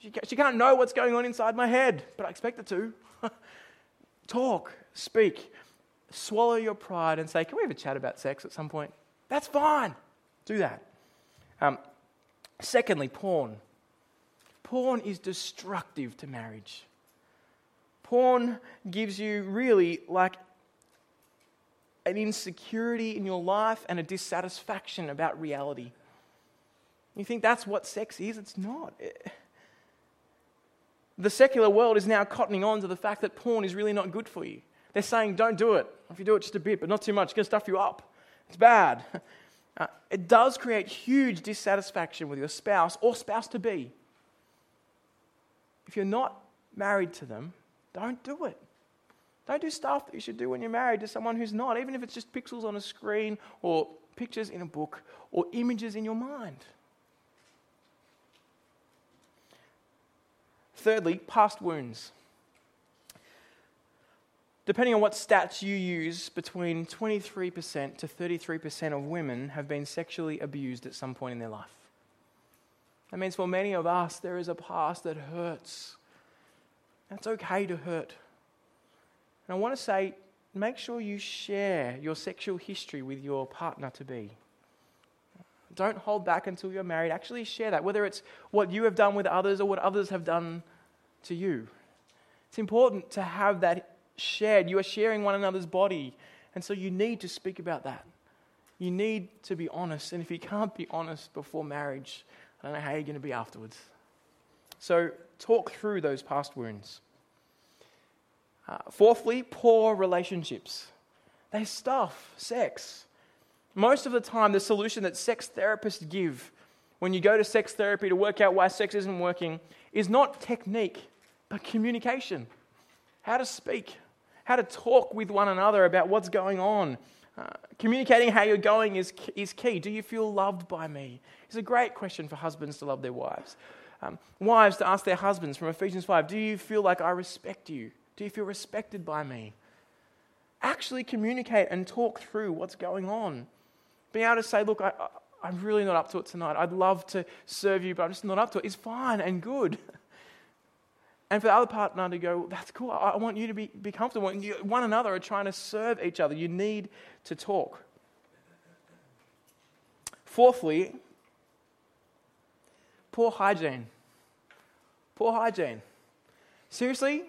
She, she can't know what's going on inside my head, but I expect her to. Talk, speak, swallow your pride and say, can we have a chat about sex at some point? That's fine. Do that. Um, secondly, porn. Porn is destructive to marriage. Porn gives you really like an insecurity in your life and a dissatisfaction about reality. You think that's what sex is? It's not. It, the secular world is now cottoning on to the fact that porn is really not good for you. They're saying, don't do it. If you do it, just a bit, but not too much. It's going to stuff you up. It's bad. Uh, it does create huge dissatisfaction with your spouse or spouse-to-be. If you're not married to them, don't do it. Don't do stuff that you should do when you're married to someone who's not, even if it's just pixels on a screen or pictures in a book or images in your mind. Thirdly, past wounds. Depending on what stats you use, between twenty-three percent to thirty-three percent of women have been sexually abused at some point in their life. That means for many of us, there is a past that hurts. That's okay to hurt. And I want to say, make sure you share your sexual history with your partner-to-be. Don't hold back until you're married. Actually share that, whether it's what you have done with others or what others have done to you. It's important to have that shared. You are sharing one another's body, and so you need to speak about that. You need to be honest, and if you can't be honest before marriage, I don't know how you're going to be afterwards. So talk through those past wounds. Uh, fourthly, poor relationships. They stuff sex. Most of the time, the solution that sex therapists give when you go to sex therapy to work out why sex isn't working is not technique, but communication. How to speak, how to talk with one another about what's going on. Uh, communicating how you're going is is key. Do you feel loved by me? It's a great question for husbands to love their wives. Um, wives to ask their husbands from Ephesians five, do you feel like I respect you? Do you feel respected by me? Actually communicate and talk through what's going on. Being able to say, look, I, I, I'm really not up to it tonight. I'd love to serve you, but I'm just not up to it. It's fine and good. And for the other partner to go, that's cool, I want you to be, be comfortable. And you, one another are trying to serve each other. You need to talk. Fourthly, poor hygiene. Poor hygiene. Seriously,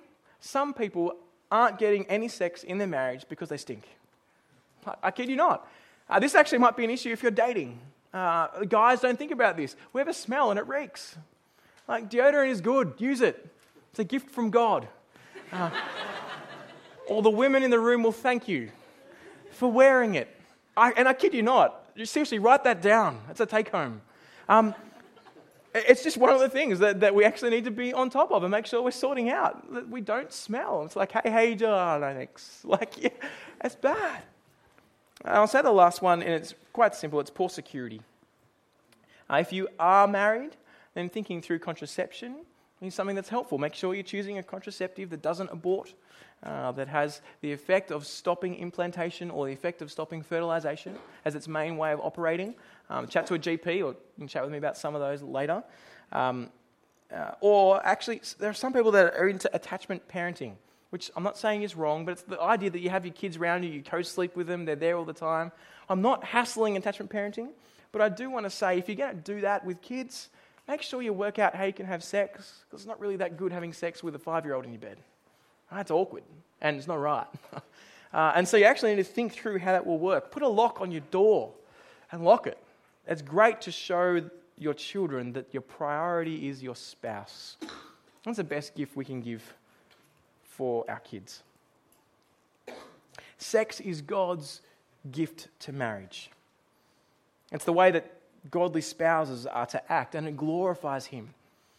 some people aren't getting any sex in their marriage because they stink. I, I kid you not. Uh, this actually might be an issue if you're dating. Uh, guys, don't think about this. We have a smell and it reeks. Like, deodorant is good, use it. It's a gift from God. Uh, all the women in the room will thank you for wearing it. I, and I kid you not. Seriously, write that down. That's a take-home. Um, it's just one of the things that, that we actually need to be on top of and make sure we're sorting out. That we don't smell. It's like, hey, hey, John, I think. Like, yeah, that's bad. And I'll say the last one, and it's quite simple. It's poor security. Uh, if you are married, then thinking through contraception is something that's helpful. Make sure you're choosing a contraceptive that doesn't abort, uh, that has the effect of stopping implantation or the effect of stopping fertilization as its main way of operating. Um, chat to a G P, or you can chat with me about some of those later. Um, uh, or actually, there are some people that are into attachment parenting, which I'm not saying is wrong, but it's the idea that you have your kids around you, you co-sleep with them, they're there all the time. I'm not hassling attachment parenting, but I do want to say, if you're going to do that with kids, make sure you work out how you can have sex, because it's not really that good having sex with a five-year-old in your bed. That's awkward, and it's not right. uh, and so you actually need to think through how that will work. Put a lock on your door and lock it. It's great to show your children that your priority is your spouse. That's the best gift we can give for our kids. Sex is God's gift to marriage. It's the way that godly spouses are to act, and it glorifies him.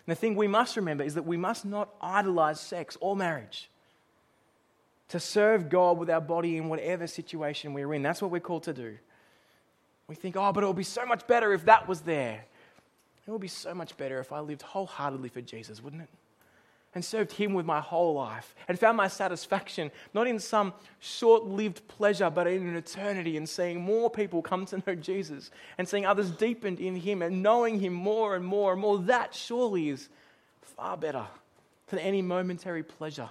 And the thing we must remember is that we must not idolize sex or marriage. To serve God with our body in whatever situation we're in, that's what we're called to do. We think, oh, but it would be so much better if that was there. It would be so much better if I lived wholeheartedly for Jesus, wouldn't it? And served him with my whole life and found my satisfaction, not in some short-lived pleasure, but in an eternity, and seeing more people come to know Jesus and seeing others deepened in him and knowing him more and more and more. That surely is far better than any momentary pleasure,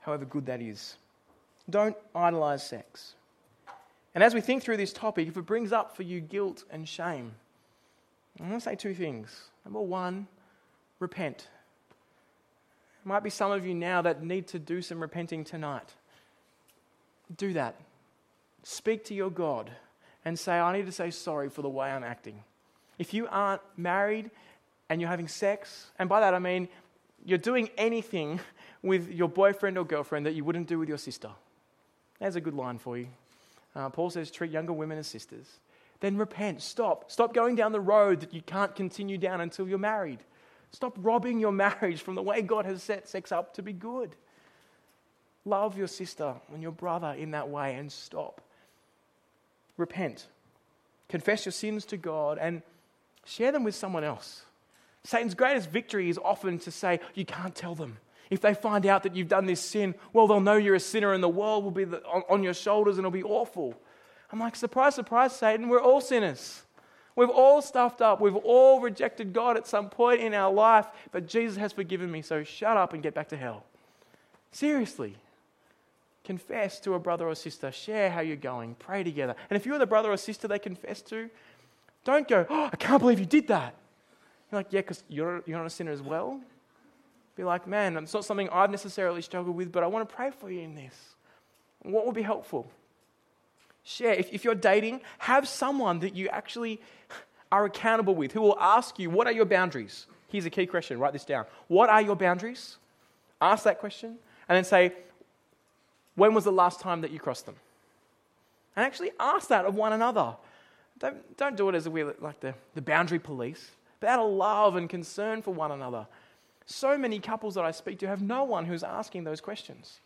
however good that is. Don't idolize sex. And as we think through this topic, if it brings up for you guilt and shame, I'm going to say two things. Number one, repent. There might be some of you now that need to do some repenting tonight. Do that. Speak to your God and say, I need to say sorry for the way I'm acting. If you aren't married and you're having sex, and by that I mean you're doing anything with your boyfriend or girlfriend that you wouldn't do with your sister. There's a good line for you. Uh, Paul says, treat younger women as sisters. Then repent. Stop. Stop going down the road that you can't continue down until you're married. Stop robbing your marriage from the way God has set sex up to be good. Love your sister and your brother in that way and stop. Repent. Confess your sins to God and share them with someone else. Satan's greatest victory is often to say, you can't tell them. If they find out that you've done this sin, well, they'll know you're a sinner and the world will be on your shoulders and it'll be awful. I'm like, surprise, surprise, Satan, we're all sinners. We've all stuffed up. We've all rejected God at some point in our life, but Jesus has forgiven me, so shut up and get back to hell. Seriously. Confess to a brother or sister. Share how you're going. Pray together. And if you're the brother or sister they confess to, don't go, oh, I can't believe you did that. You're like, yeah, because you're, you're not a sinner as well. Be like, man, it's not something I've necessarily struggled with, but I want to pray for you in this. What would be helpful? Share. If, if you're dating, have someone that you actually are accountable with who will ask you, what are your boundaries? Here's a key question. Write this down. What are your boundaries? Ask that question and then say, when was the last time that you crossed them? And actually ask that of one another. Don't, don't do it as a weird, like the, the boundary police, but out of love and concern for one another. So many couples that I speak to have no one who's asking those questions.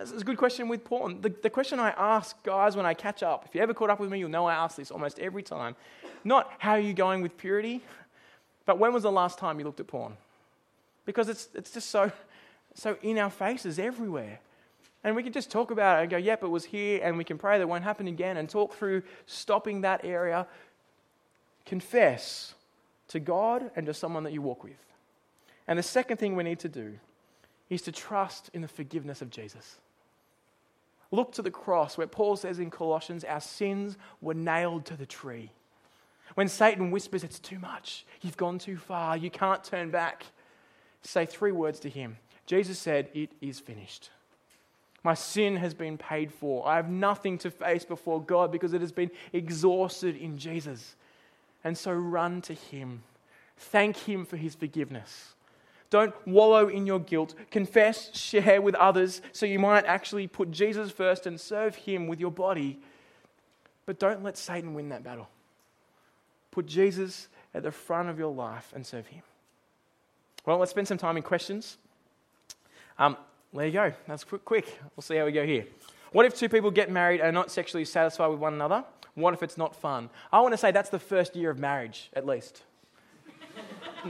This is a good question with porn. The, the question I ask guys when I catch up, if you ever caught up with me, you'll know I ask this almost every time. Not how are you going with purity, but when was the last time you looked at porn? Because it's it's just so so in our faces everywhere. And we can just talk about it and go, yep, it was here, and we can pray that it won't happen again and talk through stopping that area. Confess to God and to someone that you walk with. And the second thing we need to do is to trust in the forgiveness of Jesus. Look to the cross where Paul says in Colossians, our sins were nailed to the tree. When Satan whispers, it's too much, you've gone too far, you can't turn back, say three words to him. Jesus said, it is finished. My sin has been paid for. I have nothing to face before God because it has been exhausted in Jesus. And so run to him. Thank him for his forgiveness. Don't wallow in your guilt. Confess, share with others so you might actually put Jesus first and serve him with your body. But don't let Satan win that battle. Put Jesus at the front of your life and serve him. Well, let's spend some time in questions. Um... There you go. That's quick, quick. We'll see how we go here. What if two people get married and are not sexually satisfied with one another? What if it's not fun? I want to say that's the first year of marriage, at least.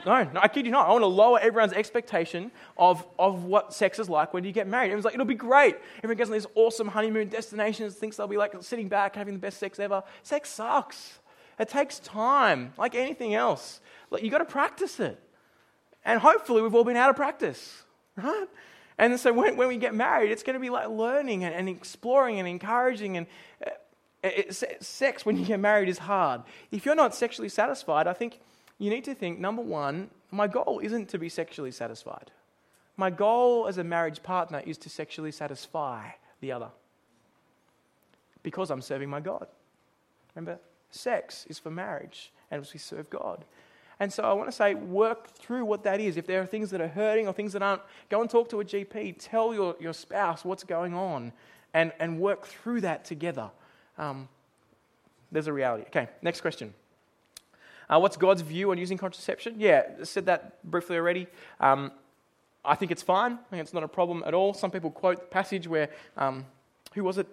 no, no, I kid you not. I want to lower everyone's expectation of, of what sex is like when you get married. Everyone's like, it'll be great. Everyone goes on these awesome honeymoon destinations, thinks they'll be like sitting back, having the best sex ever. Sex sucks. It takes time, like anything else. Like, you got to practice it. And hopefully we've all been out of practice, right? And so when, when we get married, it's going to be like learning and, and exploring and encouraging. And uh, it, it, sex, when you get married, is hard. If you're not sexually satisfied, I think you need to think, number one, my goal isn't to be sexually satisfied. My goal as a marriage partner is to sexually satisfy the other because I'm serving my God. Remember, sex is for marriage and as we serve God. And so I want to say, work through what that is. If there are things that are hurting or things that aren't, go and talk to a G P. Tell your, your spouse what's going on and, and work through that together. Um, there's a reality. Okay, next question. Uh, what's God's view on using contraception? Yeah, I said that briefly already. Um, I think it's fine. I think it's not a problem at all. Some people quote the passage where, um, who was it?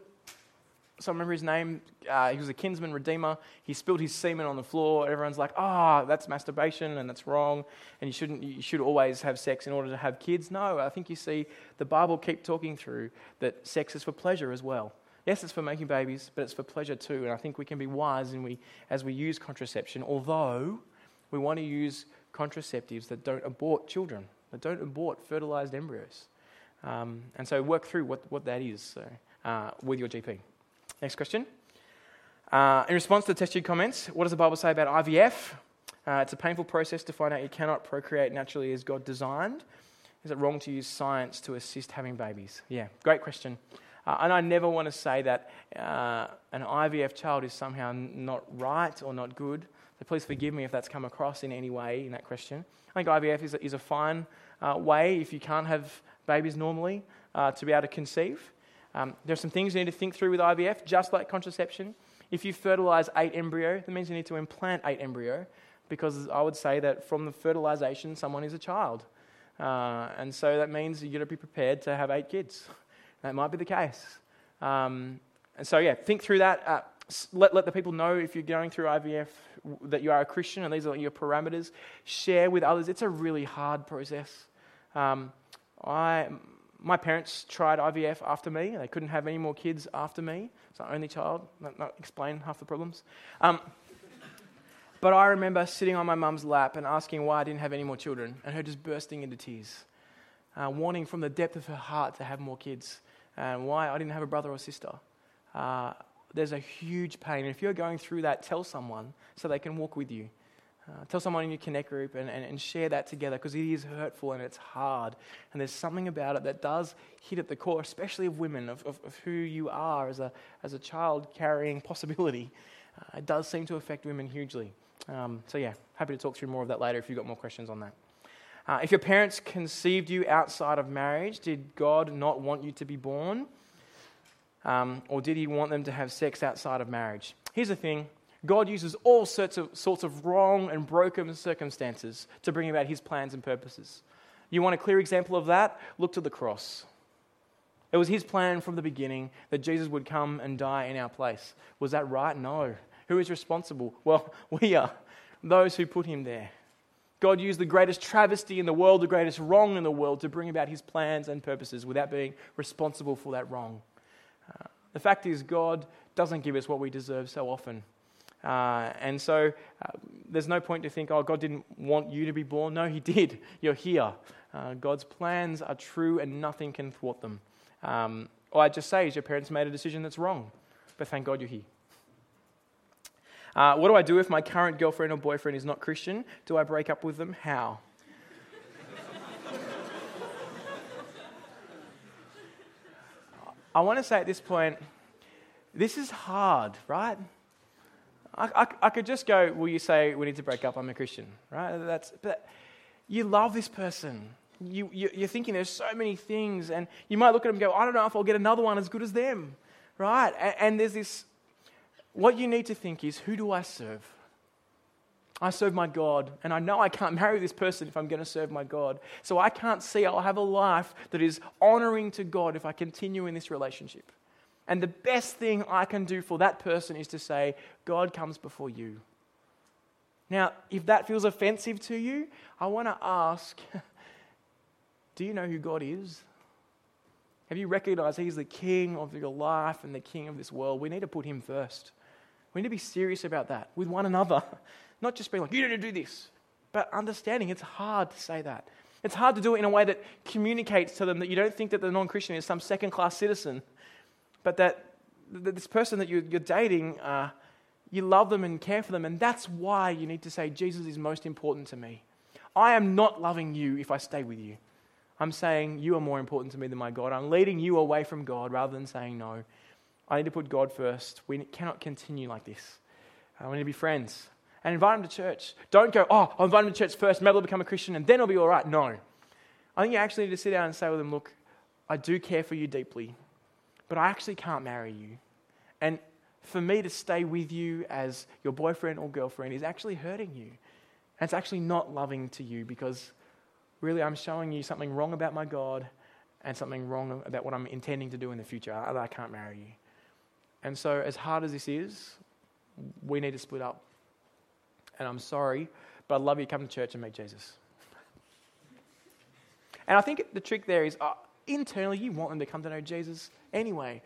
So I remember his name, uh, he was a kinsman redeemer. He spilled his semen on the floor. Everyone's like, ah, oh, that's masturbation and that's wrong. And you shouldn't, you should always have sex in order to have kids. No, I think you see the Bible keep talking through that sex is for pleasure as well. Yes, it's for making babies, but it's for pleasure too. And I think we can be wise in we, as we use contraception, although we want to use contraceptives that don't abort children, that don't abort fertilized embryos. Um, and so work through what, what that is so, uh, with your G P. Next question. Uh, in response to the test tube comments, what does the Bible say about I V F? Uh, it's a painful process to find out you cannot procreate naturally as God designed. Is it wrong to use science to assist having babies? Yeah, great question. Uh, and I never want to say that uh, an I V F child is somehow not right or not good. So please forgive me if that's come across in any way in that question. I think I V F is a, is a fine uh, way, if you can't have babies normally, uh, to be able to conceive. Um, there are some things you need to think through with I V F, just like contraception. If you fertilise eight embryo, that means you need to implant eight embryo, because I would say that from the fertilisation, someone is a child. Uh, and so that means you've got to be prepared to have eight kids. That might be the case. Um, and so, yeah, think through that. Uh, let, let the people know if you're going through I V F that you are a Christian and these are your parameters. Share with others. It's a really hard process. Um, I... My parents tried I V F after me. They couldn't have any more kids after me. It's my only child. Not, not explain half the problems. Um, but I remember sitting on my mum's lap and asking why I didn't have any more children, and her just bursting into tears, uh, wanting from the depth of her heart to have more kids, and why I didn't have a brother or sister. Uh, there's a huge pain. If you're going through that, tell someone so they can walk with you. Uh, tell someone in your Connect group and, and, and share that together, because it is hurtful and it's hard. And there's something about it that does hit at the core, especially of women, of, of, of who you are as a as a child carrying possibility. Uh, it does seem to affect women hugely. Um, so yeah, happy to talk through more of that later if you've got more questions on that. Uh, if your parents conceived you outside of marriage, did God not want you to be born? Um, or did he want them to have sex outside of marriage? Here's the thing. God uses all sorts of sorts of wrong and broken circumstances to bring about his plans and purposes. You want a clear example of that? Look to the cross. It was his plan from the beginning that Jesus would come and die in our place. Was that right? No. Who is responsible? Well, we are, those who put him there. God used the greatest travesty in the world, the greatest wrong in the world, to bring about his plans and purposes without being responsible for that wrong. Uh, the fact is, God doesn't give us what we deserve so often. Uh, and so uh, there's no point to think, oh, God didn't want you to be born. No, he did. You're here. Uh, God's plans are true and nothing can thwart them. Um, all I'd just say is your parents made a decision that's wrong, but thank God you're here. Uh, what do I do if my current girlfriend or boyfriend is not Christian? Do I break up with them? How? I want to say at this point, this is hard, right? I, I, I could just go, well, you say we need to break up, I'm a Christian, right? That's, but you love this person. You, you, you're thinking there's so many things, and you might look at them and go, I don't know if I'll get another one as good as them, right? And, and there's this, what you need to think is, who do I serve? I serve my God, and I know I can't marry this person if I'm going to serve my God. So I can't see I'll have a life that is honoring to God if I continue in this relationship. And the best thing I can do for that person is to say, God comes before you. Now, if that feels offensive to you, I want to ask, do you know who God is? Have you recognized he's the king of your life and the king of this world? We need to put him first. We need to be serious about that with one another. Not just being like, you need to do this, but understanding it's hard to say that. It's hard to do it in a way that communicates to them that you don't think that the non-Christian is some second-class citizen, but that this person that you're dating, uh, you love them and care for them, and that's why you need to say, Jesus is most important to me. I am not loving you if I stay with you. I'm saying you are more important to me than my God. I'm leading you away from God rather than saying no. I need to put God first. We cannot continue like this. Uh, we need to be friends and invite him to church. Don't go, oh, I'll invite him to church first, maybe I'll become a Christian, and then I'll be all right. No. I think you actually need to sit down and say with them, look, I do care for you deeply, but I actually can't marry you. And for me to stay with you as your boyfriend or girlfriend is actually hurting you. And it's actually not loving to you, because really I'm showing you something wrong about my God and something wrong about what I'm intending to do in the future. I, I can't marry you. And so as hard as this is, we need to split up. And I'm sorry, but I'd love you to come to church and meet Jesus. And I think the trick there is, Uh, internally, you want them to come to know Jesus anyway.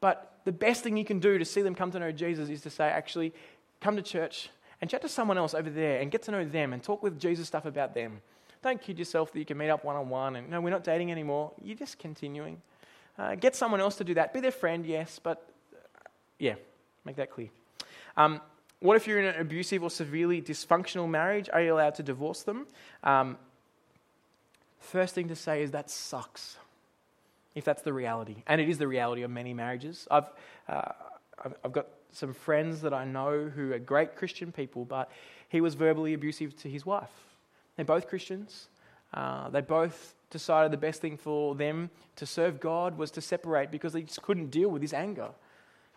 But the best thing you can do to see them come to know Jesus is to say, actually, come to church and chat to someone else over there and get to know them and talk with Jesus stuff about them. Don't kid yourself that you can meet up one-on-one and, no, we're not dating anymore. You're just continuing. Uh, get someone else to do that. Be their friend, yes, but uh, yeah, make that clear. Um, what if you're in an abusive or severely dysfunctional marriage? Are you allowed to divorce them? Um, first thing to say is that sucks. if that's the reality. And it is the reality of many marriages. I've uh, I've got some friends that I know who are great Christian people, but he was verbally abusive to his wife. They're both Christians. Uh, they both decided the best thing for them to serve God was to separate because they just couldn't deal with his anger.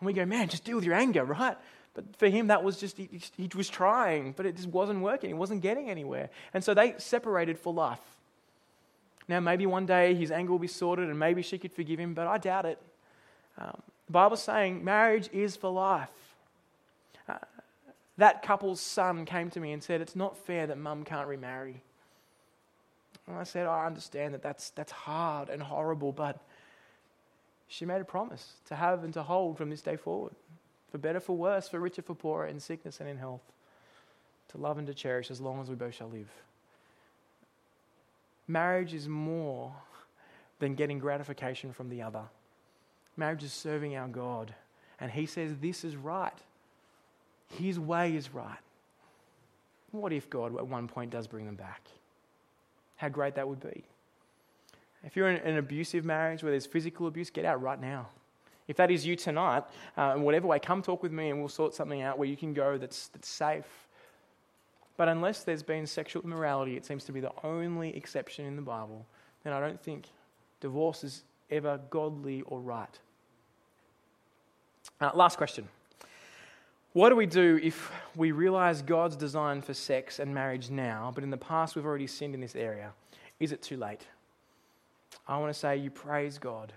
And we go, man, just deal with your anger, right? But for him, that was just, he, he was trying, but it just wasn't working. He wasn't getting anywhere. And so they separated for life. Now, maybe one day his anger will be sorted and maybe she could forgive him, but I doubt it. Um, the Bible's saying marriage is for life. Uh, that couple's son came to me and said, it's not fair that mum can't remarry. And I said, oh, I understand that that's, that's hard and horrible, but she made a promise to have and to hold from this day forward, for better, for worse, for richer, for poorer, in sickness and in health, to love and to cherish as long as we both shall live. Marriage is more than getting gratification from the other. Marriage is serving our God. And he says this is right. His way is right. What if God at one point does bring them back? How great that would be. If you're in an abusive marriage where there's physical abuse, get out right now. If that is you tonight, uh, in whatever way, come talk with me and we'll sort something out where you can go that's, that's safe. But unless there's been sexual immorality, it seems to be the only exception in the Bible, then I don't think divorce is ever godly or right. Uh, last question. What do we do if we realize God's design for sex and marriage now, but in the past we've already sinned in this area? Is it too late? I want to say you praise God.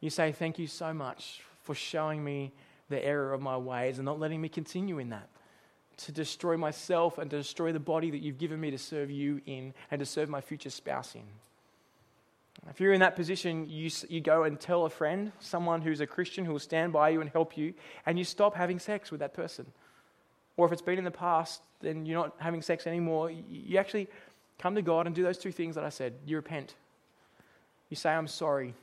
You say, thank you so much for showing me the error of my ways and not letting me continue in that, to destroy myself and to destroy the body that you've given me to serve you in and to serve my future spouse in. If you're in that position, you you go and tell a friend, someone who's a Christian who will stand by you and help you, and you stop having sex with that person. Or if it's been in the past, then you're not having sex anymore. You actually come to God and do those two things that I said. You repent. You say, I'm sorry.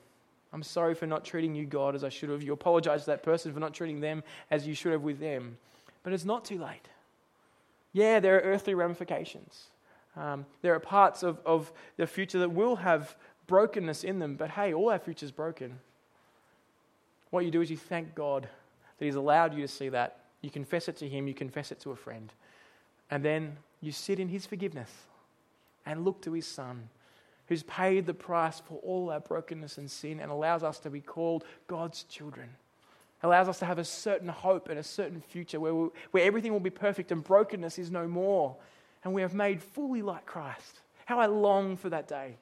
I'm sorry for not treating you, God, as I should have. You apologize to that person for not treating them as you should have with them. But it's not too late. Yeah, there are earthly ramifications. Um, there are parts of, of the future that will have brokenness in them, but hey, all our future's broken. What you do is you thank God that he's allowed you to see that. You confess it to him, you confess it to a friend. And then you sit in his forgiveness and look to his son, who's paid the price for all our brokenness and sin and allows us to be called God's children. Allows us to have a certain hope and a certain future where we, where everything will be perfect and brokenness is no more. And we have made fully like Christ. How I long for that day.